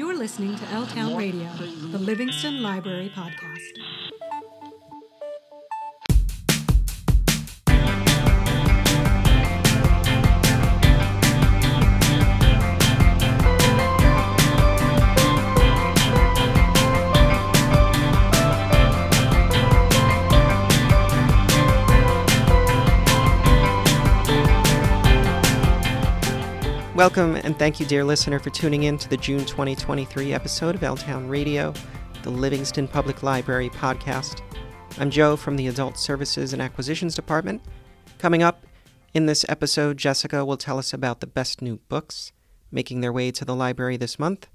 You're listening to L Town Radio, the Livingston Library Podcast. Welcome, and thank you, dear listener, for tuning in to the June 2023 episode of L Town Radio, the Livingston Public Library podcast. I'm Joe from the Adult Services and Acquisitions Department. Coming up in this episode, Jessica will tell us about the best new books making their way to the library this month.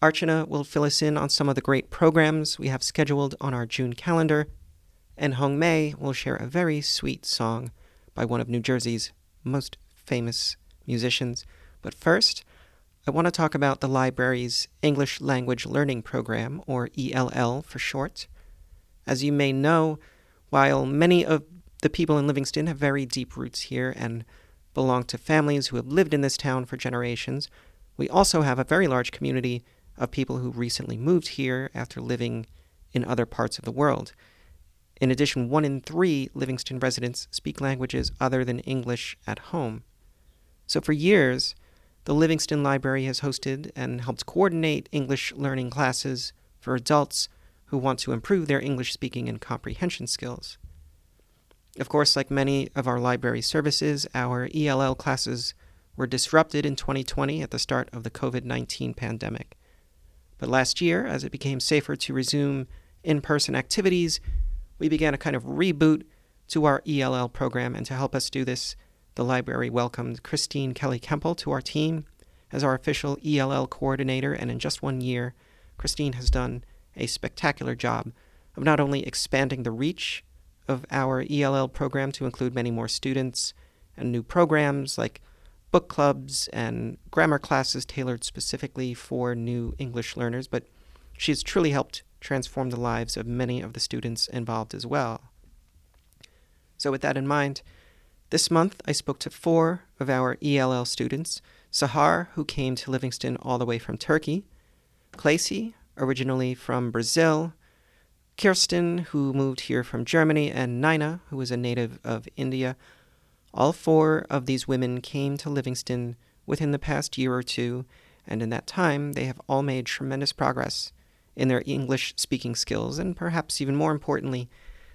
Archana will fill us in on some of the great programs we have scheduled on our June calendar, and Hongmei will share a very sweet song by one of New Jersey's most famous musicians. But first, I want to talk about the library's English Language Learning Program, or ELL for short. As you may know, while many of the people in Livingston have very deep roots here and belong to families who have lived in this town for generations, we also have a very large community of people who recently moved here after living in other parts of the world. In addition, 1 in 3 Livingston residents speak languages other than English at home. So for years, the Livingston Library has hosted and helped coordinate English learning classes for adults who want to improve their English speaking and comprehension skills. Of course, like many of our library services, our ELL classes were disrupted in 2020 at the start of the COVID-19 pandemic. But last year, as it became safer to resume in-person activities, we began a kind of reboot to our ELL program, and to help us do this, the library welcomed Christine Kelly-Kempel to our team as our official ELL coordinator, and in just 1 year, Christine has done a spectacular job of not only expanding the reach of our ELL program to include many more students and new programs like book clubs and grammar classes tailored specifically for new English learners, but she's truly helped transform the lives of many of the students involved as well. So with that in mind, this month, I spoke to 4 of our ELL students: Seher, who came to Livingston all the way from Turkey; Cleise, originally from Brazil; Kerstin, who moved here from Germany; and Naina, who is a native of India. All 4 of these women came to Livingston within the past year or two, and in that time, they have all made tremendous progress in their English-speaking skills, and perhaps even more importantly,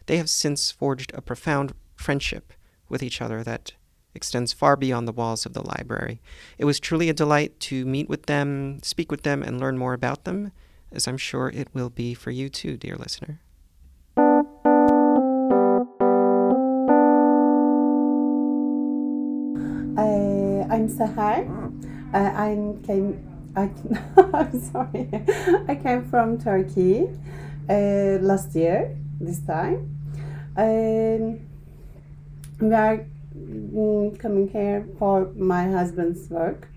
they have since forged a profound friendship with each other that extends far beyond the walls of the library. It was truly a delight to meet with them, speak with them, and learn more about them, as I'm sure it will be for you too, dear listener. I'm Seher. I came from Turkey last year, this time. We are coming here for my husband's work.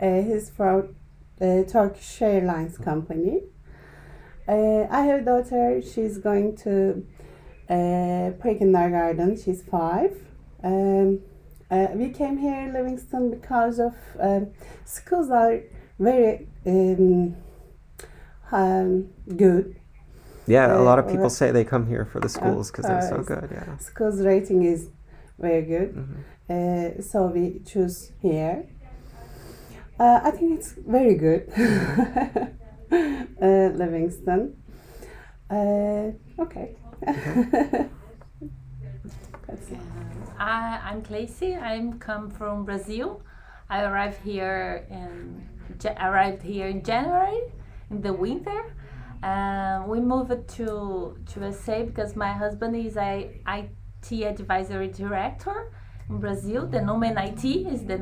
He's from Turkish Airlines company. I have a daughter. She's going to pre-kindergarten. She's 5. We came here in Livingston because of schools are very good. Yeah, a lot of people say they come here for the schools because they're so good. Yeah, schools rating is very good, mm-hmm. So we choose here. I think it's very good, Livingston. Okay. Mm-hmm. That's it. I'm Cleise. I'm come from Brazil. I arrived here in January, in the winter. We moved to USA because my husband is a IT advisory director in Brazil. The Nomen IT is the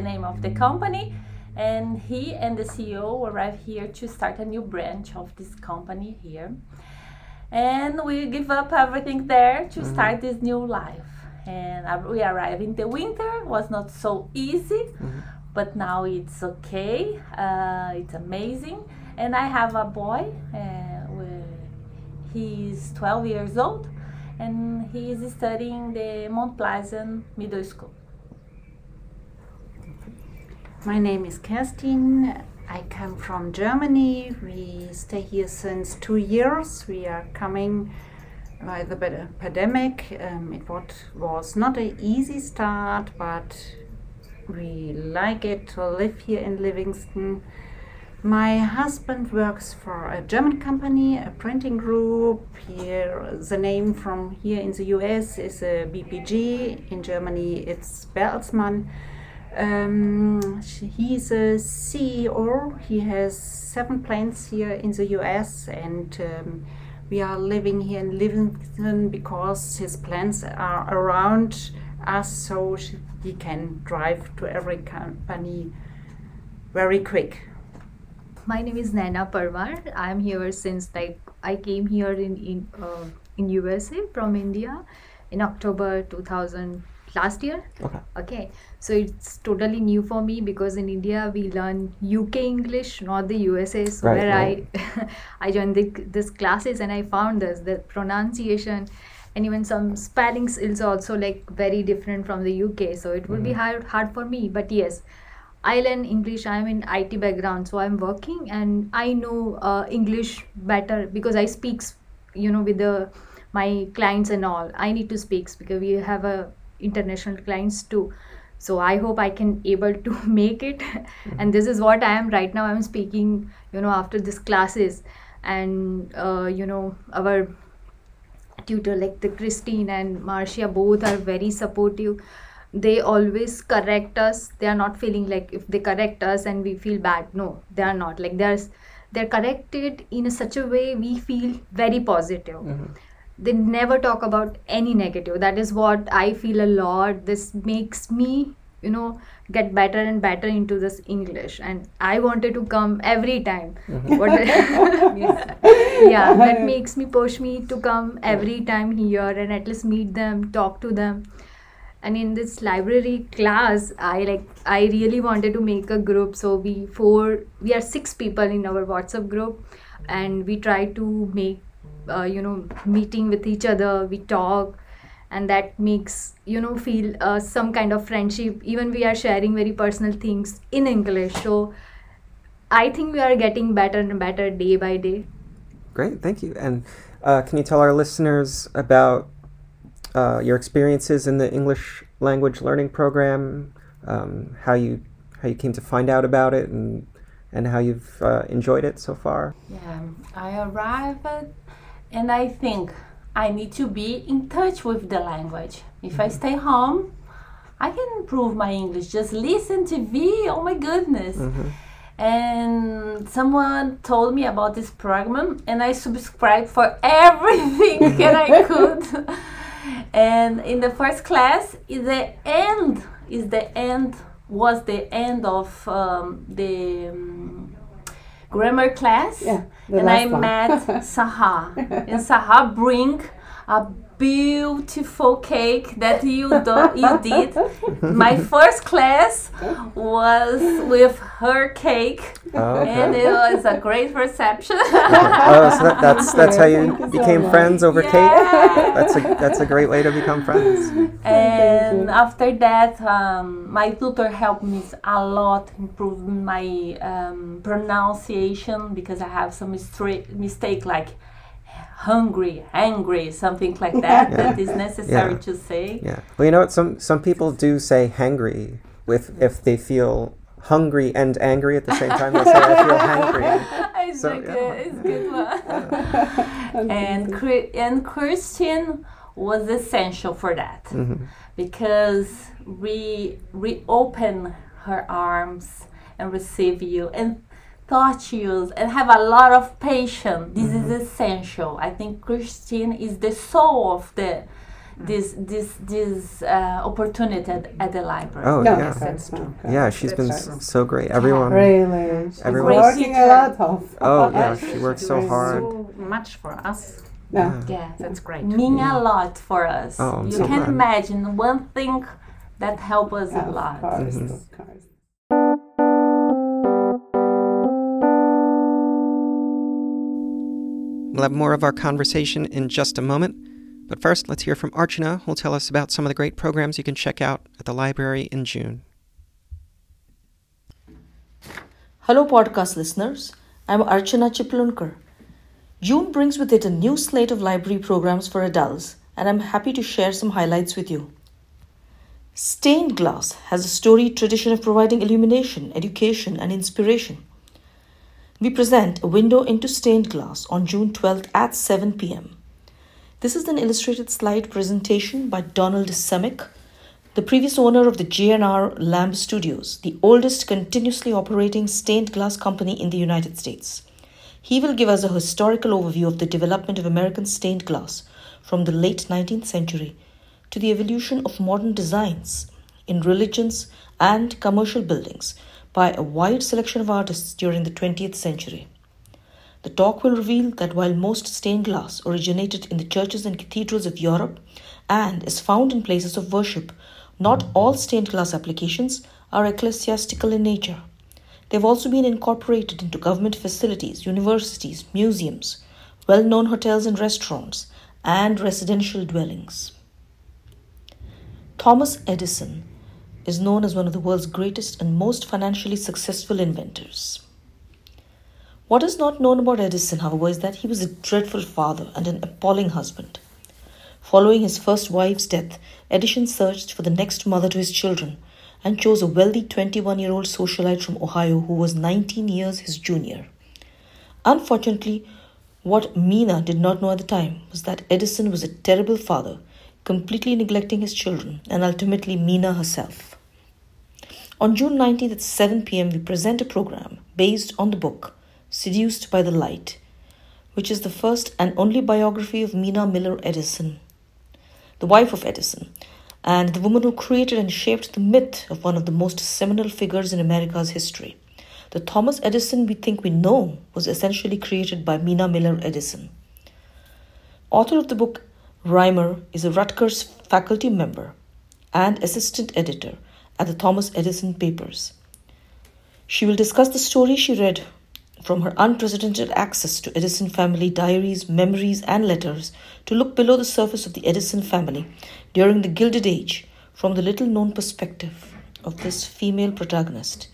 name of the company, and he and the CEO arrived here to start a new branch of this company here, and we give up everything there to start this new life. And we arrived in the winter. It was not so easy, but now it's okay. It's amazing, and I have a boy. He's 12 years old, and he is studying the Mount Pleasant Middle School. My name is Kerstin. I come from Germany. We stay here since 2 years. We are coming by the pandemic. It was not an easy start, but we like it to live here in Livingston. My husband works for a German company, a printing group. Here, the name from here in the US is a BPG. In Germany, it's Bertelsmann. He's a CEO. He has 7 plants here in the US, and we are living here in Livingston because his plants are around us, so he can drive to every company very quick. My name is Naina Parmar. I'm here since I came here in USA from India in October 2000. Last year? Okay. So it's totally new for me because in India we learn UK English, not the USA. So I joined this classes and I found the pronunciation and even some spellings is also very different from the UK. So it would be hard for me. But yes, I learn English. I'm in IT background, so I'm working and I know English better because I speak, with my clients and all. I need to speak because we have international clients too, so I hope I can able to make it. And this is what I am right now. I'm speaking after this classes, and our tutor the Christine and Marcia, both are very supportive. They always correct us. They are not feeling if they correct us and we feel bad. No, they are not they're corrected in such a way we feel very positive. They never talk about any negative. That is what I feel a lot. This makes me, get better and better into this English. And I wanted to come every time. Yeah, that makes me push me to come every time here and at least meet them, talk to them. And in this library class, I really wanted to make a group. So we are 6 people in our WhatsApp group, and we try to make meeting with each other. We talk, and that makes feel some kind of friendship. Even we are sharing very personal things in English, so I think we are getting better and better day by day. Great, thank you. And can you tell our listeners about your experiences in the English language learning program, how you came to find out about it, and how you've enjoyed it so far? Yeah, I arrived and I think I need to be in touch with the language. If I stay home, I can improve my English. Just listen to TV, oh my goodness. And someone told me about this program and I subscribed for everything that I could. And in the first class, the end was the end of the grammar class, and I met Seher. And Seher bring a beautiful cake that you did. My first class was with her cake, and it was a great reception. So that's how you became friends over cake. That's a great way to become friends. And after that, my tutor helped me a lot, improve my pronunciation because I have some mistake hungry, something like that. That is necessary to say. Yeah. Well, some people do say hangry if they feel hungry and angry at the same time. They say, I feel hangry. It's a good one. And Christine was essential for that because we reopen her arms and receive you and touch you and have a lot of patience. This is essential. I think Christine is the soul of this opportunity at the library. Oh no, yeah, that's true. Yeah, she's been so great. Everyone really, she's working a lot. She works so hard. So much for us. Yeah, that's great. Mean a lot for us. You so can imagine one thing that helped us a lot. Of course. We'll have more of our conversation in just a moment, but first let's hear from Archana, who'll tell us about some of the great programs you can check out at the library in June. Hello podcast listeners, I'm Archana Chiplunkar. June brings with it a new slate of library programs for adults, and I'm happy to share some highlights with you. Stained Glass has a storied tradition of providing illumination, education, and inspiration. We present A Window into Stained Glass on June 12th at 7 p.m. This is an illustrated slide presentation by Donald Semick, the previous owner of the JNR Lamb Studios, the oldest continuously operating stained glass company in the United States. He will give us a historical overview of the development of American stained glass from the late 19th century to the evolution of modern designs in religions and commercial buildings by a wide selection of artists during the 20th century. The talk will reveal that while most stained glass originated in the churches and cathedrals of Europe and is found in places of worship, not all stained glass applications are ecclesiastical in nature. They've also been incorporated into government facilities, universities, museums, well-known hotels and restaurants, and residential dwellings. Thomas Edison is known as one of the world's greatest and most financially successful inventors. What is not known about Edison, however, is that he was a dreadful father and an appalling husband. Following his first wife's death, Edison searched for the next mother to his children and chose a wealthy 21-year-old socialite from Ohio who was 19 years his junior. Unfortunately, what Mina did not know at the time was that Edison was a terrible father, completely neglecting his children and ultimately Mina herself. On June 19th at 7 p.m., we present a program based on the book Seduced by the Light, which is the first and only biography of Mina Miller Edison, the wife of Edison, and the woman who created and shaped the myth of one of the most seminal figures in America's history. The Thomas Edison we think we know was essentially created by Mina Miller Edison. Author of the book, Reimer, is a Rutgers faculty member and assistant editor at the Thomas Edison Papers. She will discuss the story she read from her unprecedented access to Edison family diaries, memories, and letters to look below the surface of the Edison family during the Gilded Age from the little-known perspective of this female protagonist.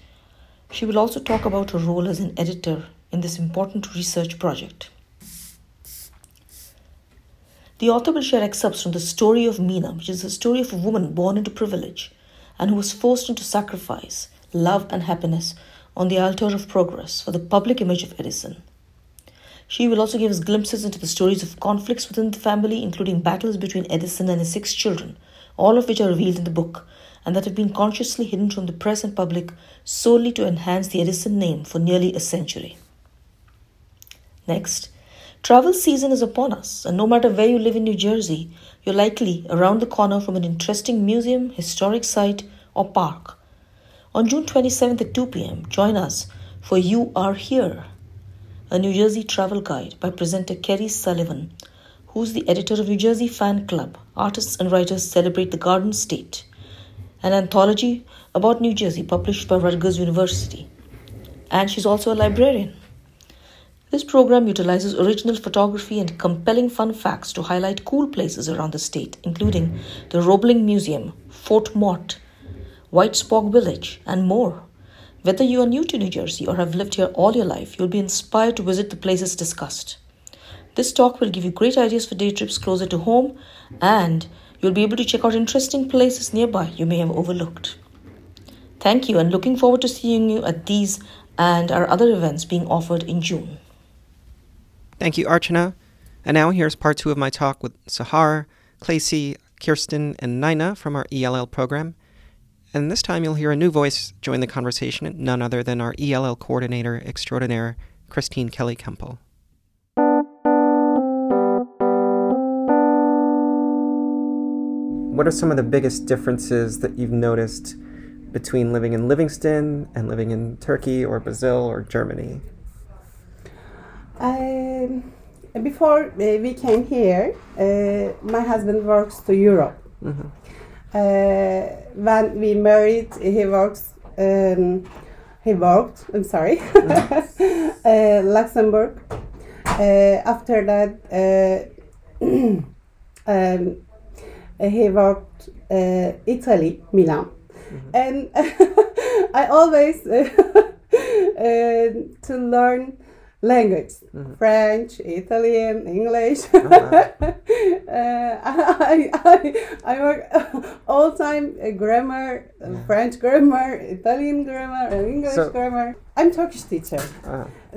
She will also talk about her role as an editor in this important research project. The author will share excerpts from the story of Mina, which is the story of a woman born into privilege and who was forced into sacrifice, love, and happiness on the altar of progress for the public image of Edison. She will also give us glimpses into the stories of conflicts within the family, including battles between Edison and his 6 children, all of which are revealed in the book and that have been consciously hidden from the press and public solely to enhance the Edison name for nearly a century. Next, travel season is upon us, and no matter where you live in New Jersey, you're likely around the corner from an interesting museum, historic site, or park. On June 27th at 2 p.m., join us for You Are Here, a New Jersey travel guide by presenter Kerry Sullivan, who's the editor of New Jersey Fan Club, Artists and Writers Celebrate the Garden State, an anthology about New Jersey published by Rutgers University. And she's also a librarian. This program utilizes original photography and compelling fun facts to highlight cool places around the state, including the Roebling Museum, Fort Mott, Whitesbog Village, and more. Whether you are new to New Jersey or have lived here all your life, you'll be inspired to visit the places discussed. This talk will give you great ideas for day trips closer to home, and you'll be able to check out interesting places nearby you may have overlooked. Thank you, and looking forward to seeing you at these and our other events being offered in June. Thank you, Archana. And now here's part 2 of my talk with Seher, Cleise, Kerstin, and Naina from our ELL program. And this time you'll hear a new voice join the conversation, none other than our ELL coordinator extraordinaire, Christine Kelly-Kempel. What are some of the biggest differences that you've noticed between living in Livingston and living in Turkey or Brazil or Germany? Before we came here, my husband works to Europe. Mm-hmm. When we married, he worked Luxembourg. After that, he worked Italy, Milan. Mm-hmm. And I always to learn language, French, Italian, English. I work all time grammar, French grammar, Italian grammar, and English grammar. I'm Turkish teacher,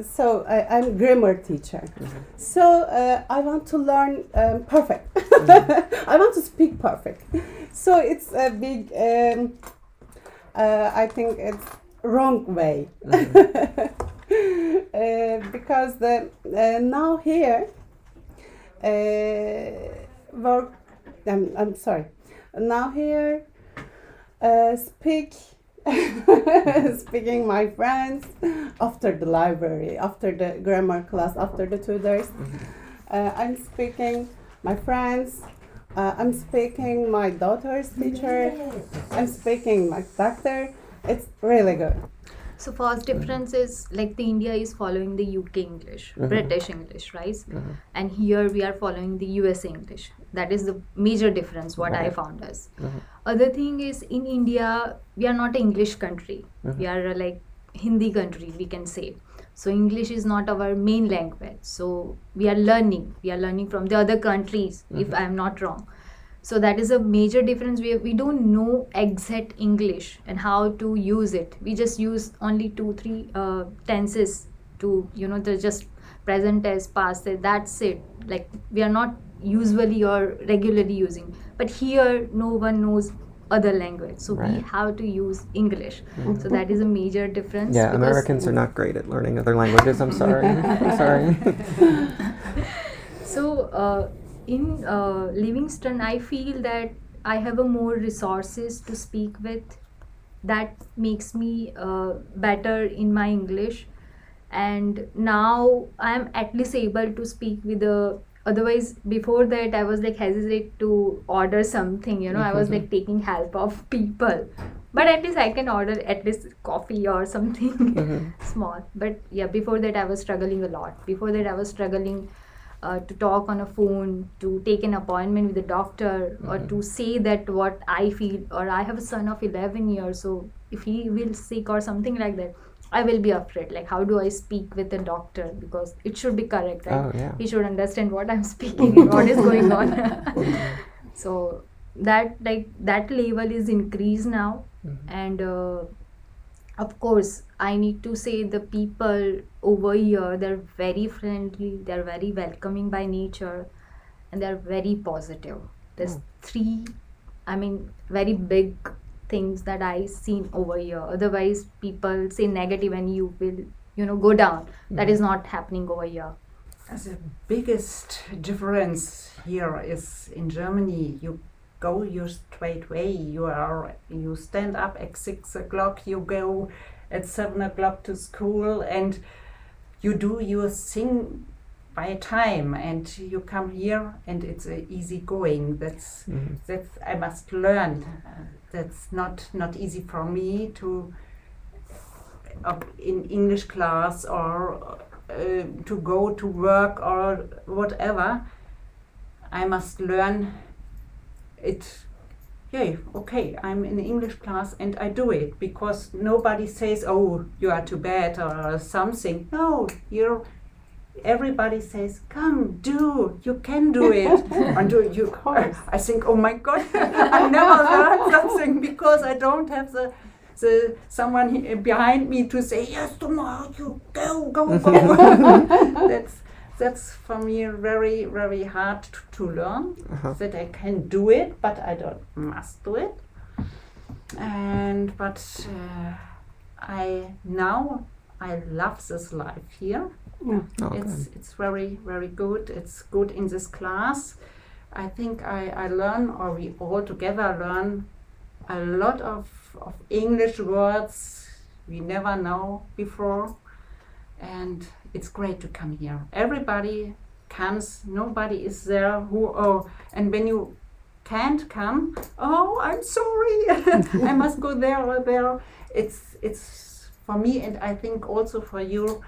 so I'm grammar teacher. So I want to learn perfect. I want to speak perfect. So it's a big. I think it's wrong way. Because the now here work. I'm sorry. Now here speaking my friends after the library, after the grammar class, after the tutors. I'm speaking my friends. I'm speaking my daughter's teacher. I'm speaking my doctor. It's really good. So first difference is like the India is following the UK English, British English, right? And here we are following the US English. That is the major difference what I found as. Other thing is in India, we are not an English country. We are like Hindi country, we can say. So English is not our main language. So we are learning from the other countries, if I am not wrong. So that is a major difference. We don't know exact English and how to use it. We just use only 2-3 tenses to, the just present tense, past tense, that's it. Like we are not usually or regularly using. But here no one knows other language. So we have to use English. So that is a major difference. Yeah, Americans are not great at learning other languages. I'm sorry. So in Livingston, I feel that I have a more resources to speak with. That makes me better in my English. And now I am at least able to speak with the, otherwise before that I was like hesitate to order something, I was like taking help of people. But at least I can order at least coffee or something small. But yeah, before that I was struggling a lot. Before that I was struggling to talk on a phone, to take an appointment with a doctor, or to say that what I feel, or I have a son of 11 years, so if he will sick or something like that, I will be afraid, like how do I speak with a doctor, because it should be correct, right? He should understand what I'm speaking and what is going on. So that level is increased now, and of course, I need to say the people over here, they're very friendly, they're very welcoming by nature, and they're very positive. There's three, very big things that I've seen over here. Otherwise, people say negative and you will, go down. That is not happening over here. The biggest difference here is in Germany, you go your straight way, you stand up at 6 o'clock, you go at 7 o'clock to school, and you do your thing by time, and you come here and it's easy going. That's I must learn. That's not easy for me to in English class or to go to work or whatever. I must learn it. I'm in English class and I do it, because nobody says, oh, you are too bad or something. No, everybody says, come, you can do it. And I think, oh my God, I never learned something, because I don't have the someone behind me to say, yes, tomorrow you go. That's for me very, very hard to learn, that I can do it, but I don't must do it. But I love this life here. Yeah. Okay. It's very, very good. It's good in this class. I think I learn, or we all together learn a lot of English words we never know before. And it's great to come here. Everybody comes, nobody is there and when you can't come, I'm sorry, I must go there or there. It's for me, and I think also for you,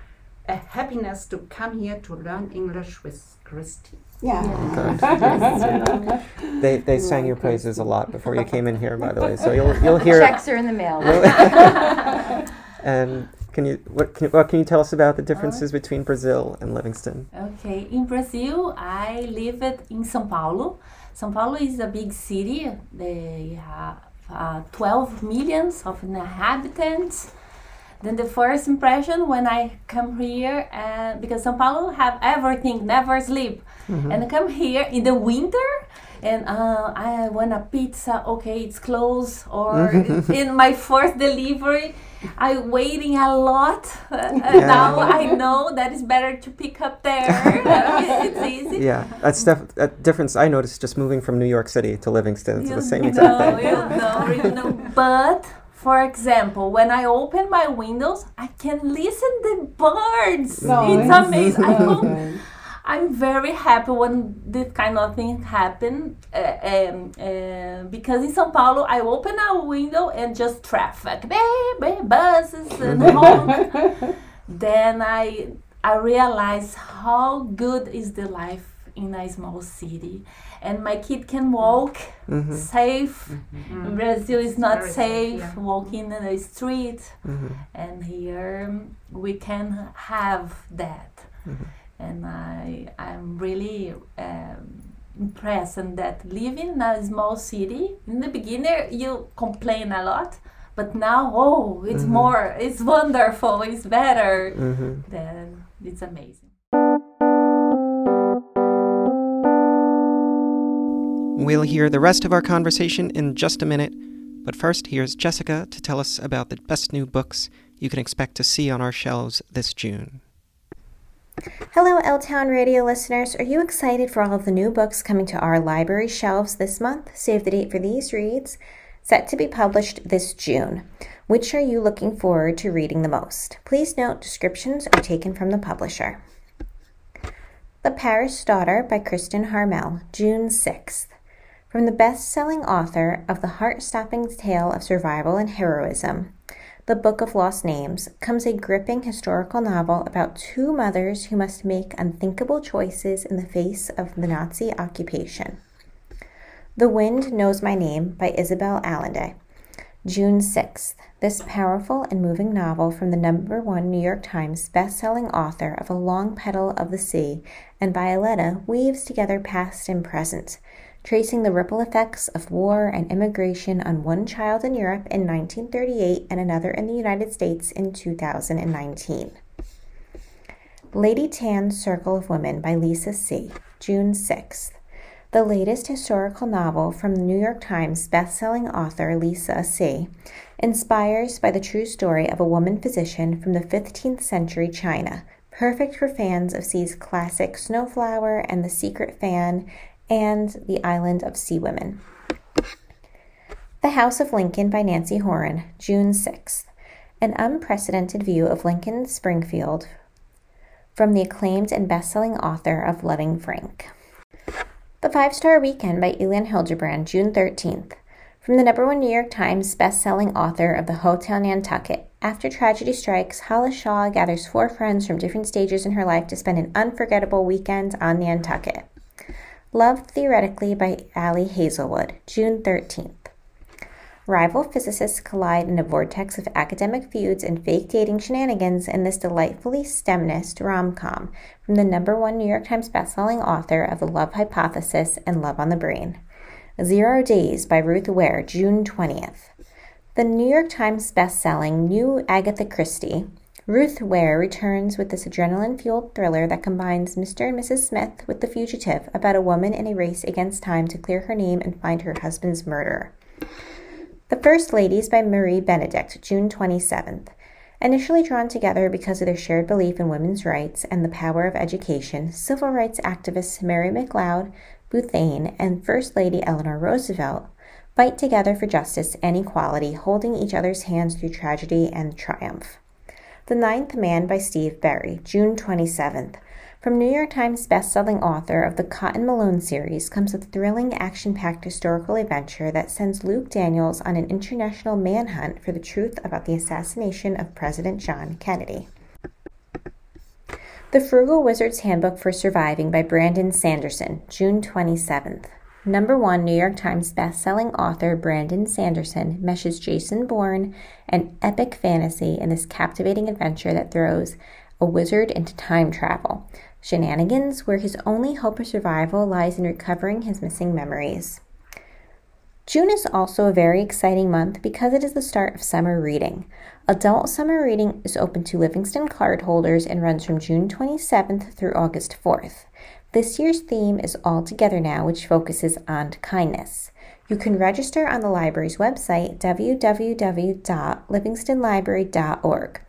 a happiness to come here to learn English with Christine. Yeah. Yes. They sang your praises a lot before you came in here, by the way, so you'll hear. Checks are in the mail. And Can you tell us about the differences between Brazil and Livingston? Okay, in Brazil, I lived in São Paulo. São Paulo is a big city. They have 12 million of inhabitants. Then the first impression when I come here, because São Paulo have everything, never sleep. Mm-hmm. And I come here in the winter, and I want a pizza, okay, it's closed, or in my first delivery, I'm waiting a lot. Now I know that it's better to pick up there. It's easy. Yeah, that difference I noticed just moving from New York City to Livingston. It's the same exact thing. You know. But, for example, when I open my windows, I can listen to birds. No, it's amazing. I'm very happy when this kind of thing happen, because in São Paulo I open a window and just traffic, buses and honk. Then I realize how good is the life in a small city, and my kid can walk safe. Mm-hmm. In Brazil is not safe walking in the street, and here we can have that. Mm-hmm. And I'm really impressed in that living in a small city. In the beginning, you complain a lot, but now, it's more, it's wonderful, it's better. Then it's amazing. We'll hear the rest of our conversation in just a minute, but first, here's Jessica to tell us about the best new books you can expect to see on our shelves this June. Hello, L-Town Radio listeners. Are you excited for all of the new books coming to our library shelves this month? Save the date for these reads, set to be published this June. Which are you looking forward to reading the most? Please note descriptions are taken from the publisher. The Parish Daughter by Kristen Harmel, June 6th. From the best-selling author of the heart-stopping tale of survival and heroism, The Book of Lost Names, comes a gripping historical novel about two mothers who must make unthinkable choices in the face of the Nazi occupation. The Wind Knows My Name by Isabel Allende, June 6th. This powerful and moving novel from the #1 New York Times best-selling author of A Long Petal of the Sea and Violetta weaves together past and present, tracing the ripple effects of war and immigration on one child in Europe in 1938 and another in the United States in 2019. Lady Tan's Circle of Women by Lisa See, June 6th. The latest historical novel from the New York Times bestselling author Lisa See, inspires by the true story of a woman physician from the 15th century China, perfect for fans of See's classic Snowflower and The Secret Fan, and The Island of Sea Women. The House of Lincoln by Nancy Horan, June 6th. An unprecedented view of Lincoln's Springfield from the acclaimed and best-selling author of Loving Frank. The Five-Star Weekend by Elin Hilderbrand, June 13th. From the #1 New York Times best-selling author of The Hotel Nantucket, after tragedy strikes, Hollis Shaw gathers four friends from different stages in her life to spend an unforgettable weekend on Nantucket. Love Theoretically by Ali Hazelwood, June 13th. Rival physicists collide in a vortex of academic feuds and fake dating shenanigans in this delightfully STEMist rom-com from the #1 New York Times bestselling author of The Love Hypothesis and Love on the Brain. 0 Days by Ruth Ware, June 20th. The New York Times bestselling new Agatha Christie, Ruth Ware returns with this adrenaline-fueled thriller that combines Mr. and Mrs. Smith with The Fugitive, about a woman in a race against time to clear her name and find her husband's murderer. The First Ladies by Marie Benedict, June 27th. Initially drawn together because of their shared belief in women's rights and the power of education, civil rights activists Mary McLeod Bethune and First Lady Eleanor Roosevelt fight together for justice and equality, holding each other's hands through tragedy and triumph. The Ninth Man by Steve Berry, June 27th. From New York Times bestselling author of the Cotton Malone series comes a thrilling, action-packed historical adventure that sends Luke Daniels on an international manhunt for the truth about the assassination of President John Kennedy. The Frugal Wizard's Handbook for Surviving by Brandon Sanderson, June 27th. #1 New York Times bestselling author Brandon Sanderson meshes Jason Bourne and epic fantasy in this captivating adventure that throws a wizard into time travel shenanigans where his only hope of survival lies in recovering his missing memories. June is also a very exciting month because it is the start of summer reading. Adult summer reading is open to Livingston card holders and runs from June 27th through August 4th. This year's theme is All Together Now, which focuses on kindness. You can register on the library's website, www.livingstonlibrary.org.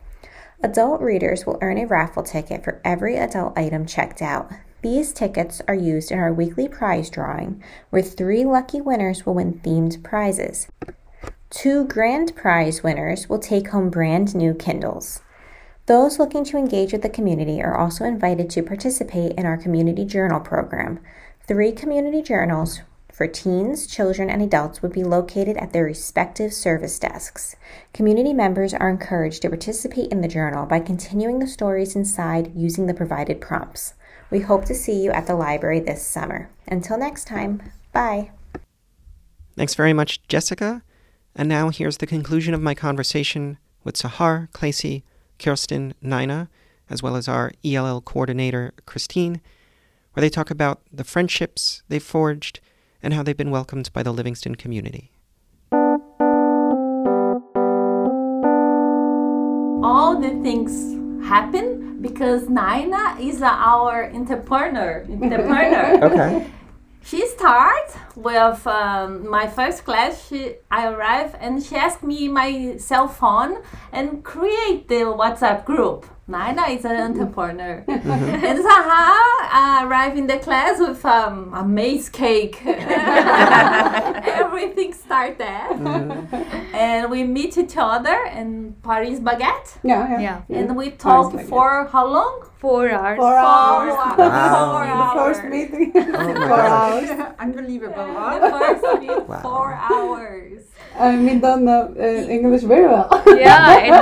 Adult readers will earn a raffle ticket for every adult item checked out. These tickets are used in our weekly prize drawing, where 3 lucky winners will win themed prizes. 2 grand prize winners will take home brand new Kindles. Those looking to engage with the community are also invited to participate in our community journal program. 3 community journals for teens, children, and adults would be located at their respective service desks. Community members are encouraged to participate in the journal by continuing the stories inside using the provided prompts. We hope to see you at the library this summer. Until next time, bye. Thanks very much, Jessica. And now here's the conclusion of my conversation with Seher, Cleise, Kerstin, Naina, as well as our ELL coordinator, Christine, where they talk about the friendships they've forged and how they've been welcomed by the Livingston community. All the things happen because Naina is our entrepreneur. Okay. She starts with my first class. I arrived and she asked me my cell phone and create the WhatsApp group. Naina is an entrepreneur. Mm-hmm. And Seher arrived in the class with a maize cake. Everything started there. Mm-hmm. And we meet each other in Paris Baguette. Yeah. And we talk for how long? 4 hours. 4 hours. Wow. 4 hours. The first meeting. Oh my 4 hours. Unbelievable. The first meeting, wow. 4 hours. I mean, don't know English very well. At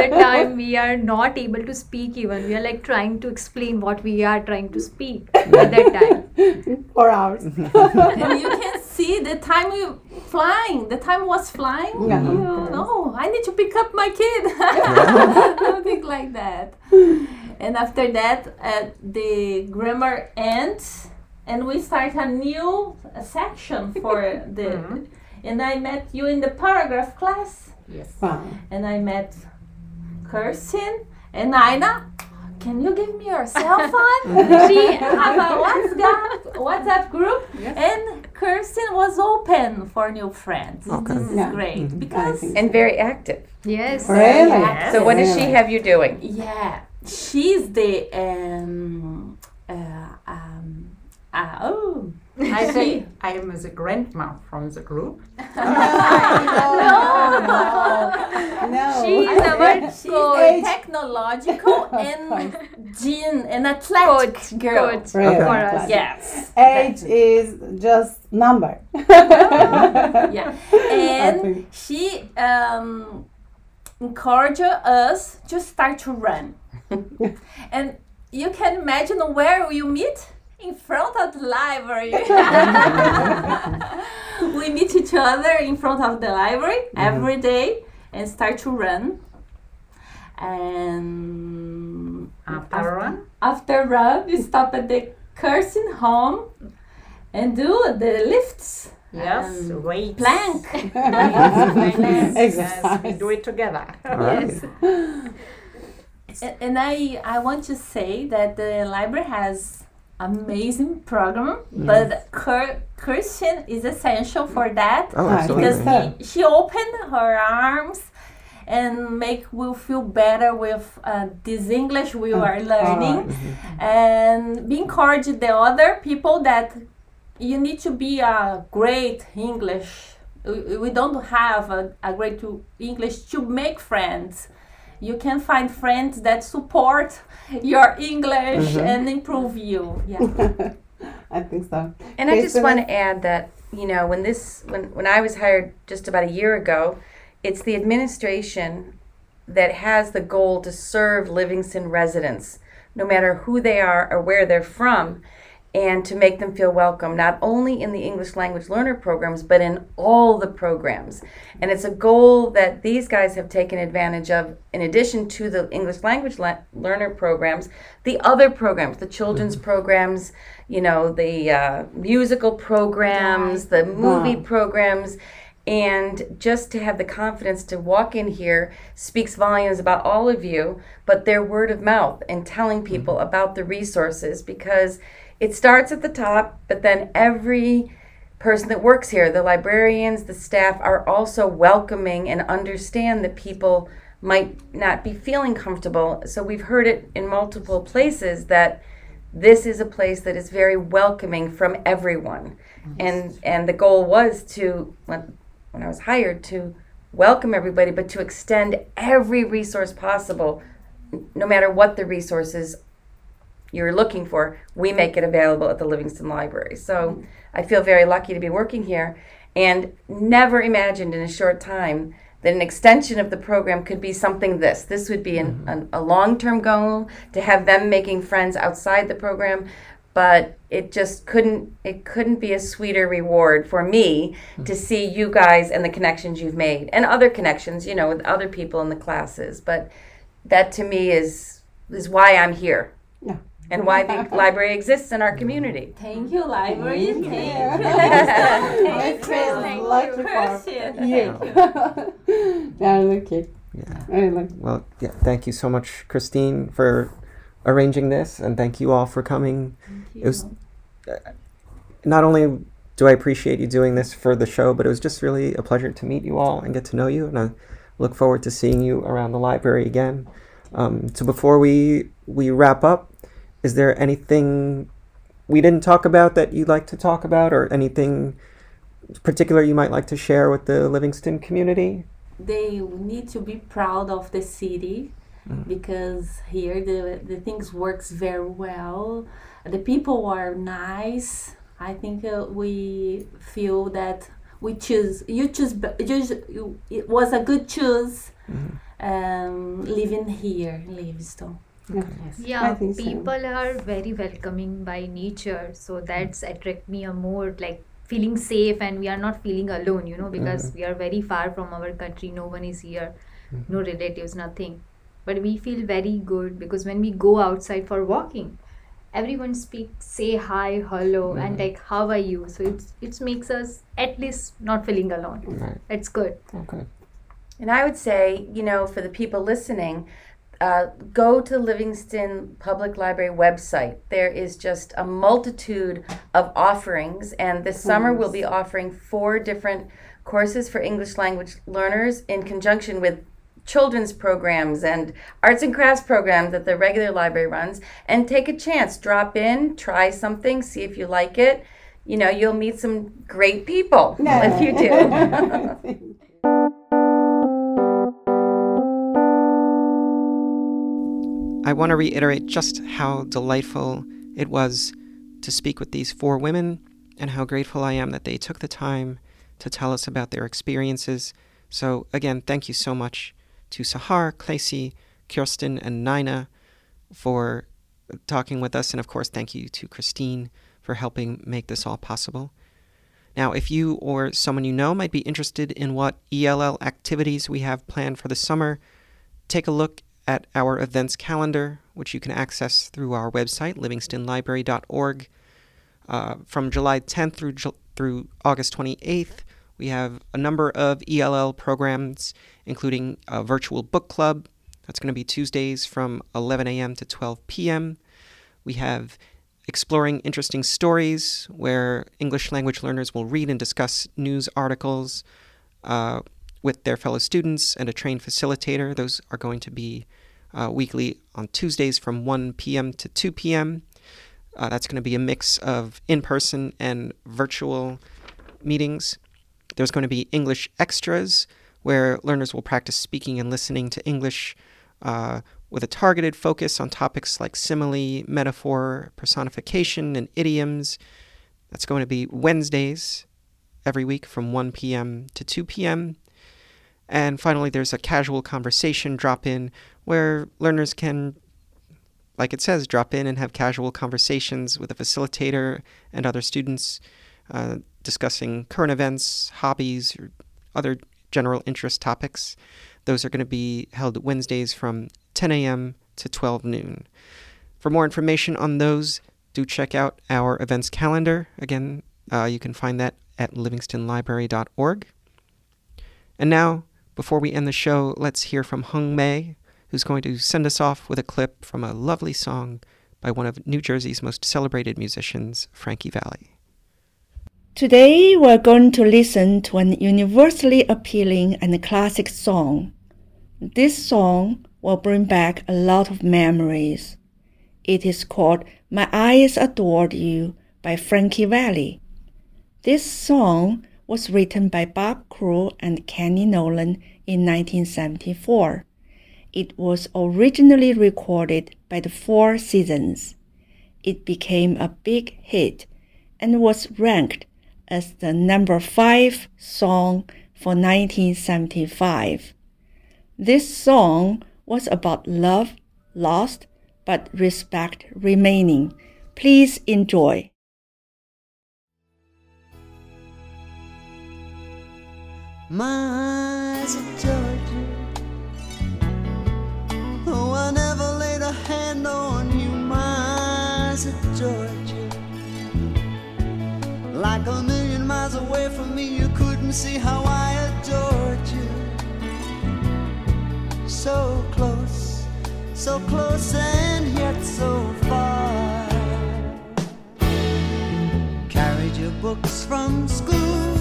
the time we are not able to speak even. We are like trying to explain what we are trying to speak at that time. 4 hours. And you can see the time was flying. Yeah. I need to pick up my kid. Something like that. And after that, the grammar ends and we start a new section for the... Mm-hmm. And I met you in the paragraph class. Yes. Wow. And I met Kerstin and Naina. Can you give me your cell phone? She have a WhatsApp group. Yes. And Kerstin was open for new friends. Okay. This is great. Mm-hmm. And very active. Yes. Really? Yes. So what does she have you doing? Yeah. She's the... I think I am as a grandma from the group. No. She's our technological and gene and athletic girl. Coach. Really? Okay. For us. Yes. Age is just number. Yeah. And she encouraged us to start to run. And you can imagine where you meet? In front of the library. We meet each other in front of the library every day and start to run. And after run, we stop at the Kerstin home and do the lifts. Yes, weights. Plank. Yes, we do it together. Yes. And I want to say that the library has amazing program, but Kerstin is essential for that because she opened her arms and make will feel better with this English we are learning, and be encouraged the other people that you need to be a great English. We don't have a great English to make friends. You can find friends that support your English and improve you. Yeah, I think so. And I just want to add that, you know, when I was hired just about a year ago, it's the administration that has the goal to serve Livingston residents, no matter who they are or where they're from. and to make them feel welcome, not only in the English language learner programs, but in all the programs. And it's a goal that these guys have taken advantage of, in addition to the English language learner programs, the other programs, the children's programs, you know, the musical programs, the movie programs. And just to have the confidence to walk in here speaks volumes about all of you, but their word of mouth and telling people about the resources, because it starts at the top, but then every person that works here, the librarians, the staff, are also welcoming and understand that people might not be feeling comfortable. So we've heard it in multiple places that this is a place that is very welcoming from everyone. And the goal was to, when I was hired, to welcome everybody, but to extend every resource possible, no matter what the resources you're looking for, we make it available at the Livingston Library. So I feel very lucky to be working here, and never imagined in a short time that an extension of the program could be something this. This would be a long-term goal, to have them making friends outside the program, but it just couldn't be a sweeter reward for me to see you guys and the connections you've made, and other connections, you know, with other people in the classes. But that to me is why I'm here. Yeah. And why the library exists in our community. Thank you, library. Thank you. Thank you, Christian. Thank you. Yeah, lucky. Yeah. Well, yeah. Thank you so much, Christine, for arranging this, and thank you all for coming. It was not only do I appreciate you doing this for the show, but it was just really a pleasure to meet you all and get to know you. And I look forward to seeing you around the library again. So before we wrap up, is there anything we didn't talk about that you'd like to talk about, or anything particular you might like to share with the Livingston community? They need to be proud of the city, because here the things works very well. The people are nice. I think we feel that it was a good choice living here in Livingston. Okay. Yes. Yeah, people are very welcoming by nature, so that's attract me a more, like, feeling safe, and we are not feeling alone, you know, because we are very far from our country, no one is here, no relatives, nothing. But we feel very good, because when we go outside for walking, everyone say hi, hello, and like, how are you? So it makes us at least not feeling alone. Right. It's good. Okay. And I would say, you know, for the people listening, go to Livingston Public Library website. There is just a multitude of offerings, and this summer we'll be offering 4 different courses for English language learners in conjunction with children's programs and arts and crafts programs that the regular library runs. And take a chance, drop in, try something, see if you like it. You know, you'll meet some great people if you do. I want to reiterate just how delightful it was to speak with these 4 women, and how grateful I am that they took the time to tell us about their experiences. So again, thank you so much to Seher, Cleise, Kerstin, and Naina for talking with us. And of course, thank you to Christine for helping make this all possible. Now, if you or someone you know might be interested in what ELL activities we have planned for the summer, take a look at our events calendar, which you can access through our website, livingstonlibrary.org. From July 10th through August 28th, we have a number of ELL programs, including a virtual book club. That's going to be Tuesdays from 11 a.m. to 12 p.m. We have Exploring Interesting Stories, where English language learners will read and discuss news articles with their fellow students and a trained facilitator. Those are going to be weekly on Tuesdays from 1 p.m. to 2 p.m. That's going to be a mix of in-person and virtual meetings. There's going to be English extras, where learners will practice speaking and listening to English with a targeted focus on topics like simile, metaphor, personification, and idioms. That's going to be Wednesdays every week from 1 p.m. to 2 p.m. And finally, there's a casual conversation drop-in where learners can like it says, drop in and have casual conversations with a facilitator and other students, discussing current events, hobbies, or other general interest topics. Those are going to be held Wednesdays from 10 a.m. to 12 noon. For more information on those, do check out our events calendar. Again, you can find that at livingstonlibrary.org. And now, before we end the show, let's hear from Hongmei, who's going to send us off with a clip from a lovely song by one of New Jersey's most celebrated musicians, Frankie Valli. Today, we're going to listen to an universally appealing and classic song. This song will bring back a lot of memories. It is called My Eyes Adored You by Frankie Valli. This song was written by Bob Crewe and Kenny Nolan in 1974. It was originally recorded by the Four Seasons. It became a big hit and was ranked as the number 5 song for 1975. This song was about love lost but respect remaining. Please enjoy. My eyes adored you. Oh, I never laid a hand on you. My eyes adored you. Like a million miles away from me, you couldn't see how I adored you. So close and yet so far. Carried your books from school,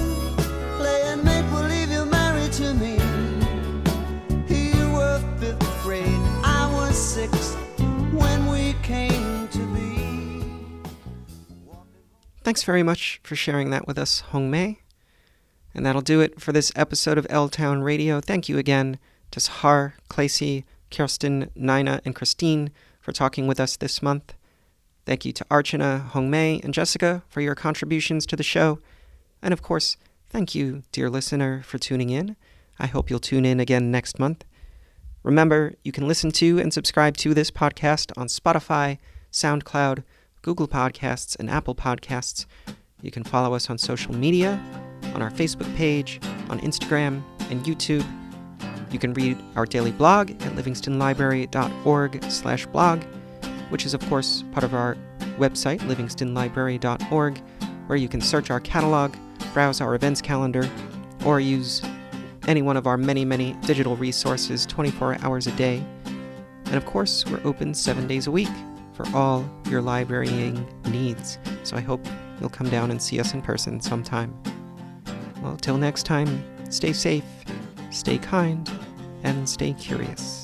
playing make-believe you're married to me. You were 5th grade, I was 6th when we came to be. Thanks very much for sharing that with us, Hongmei. And that'll do it for this episode of L-Town Radio. Thank you again to Seher, Cleise, Kerstin, Naina, and Christine for talking with us this month. Thank you to Archana, Hongmei, and Jessica for your contributions to the show. And of course, thank you, dear listener, for tuning in. I hope you'll tune in again next month. Remember, you can listen to and subscribe to this podcast on Spotify, SoundCloud, Google Podcasts, and Apple Podcasts. You can follow us on social media, on our Facebook page, on Instagram, and YouTube. You can read our daily blog at livingstonlibrary.org/blog, which is, of course, part of our website, livingstonlibrary.org, where you can search our catalog, browse our events calendar, or use any one of our many, many digital resources 24 hours a day. And, of course, we're open 7 days a week for all your librarying needs. So I hope you'll come down and see us in person sometime. Well, till next time, stay safe, stay kind, and stay curious.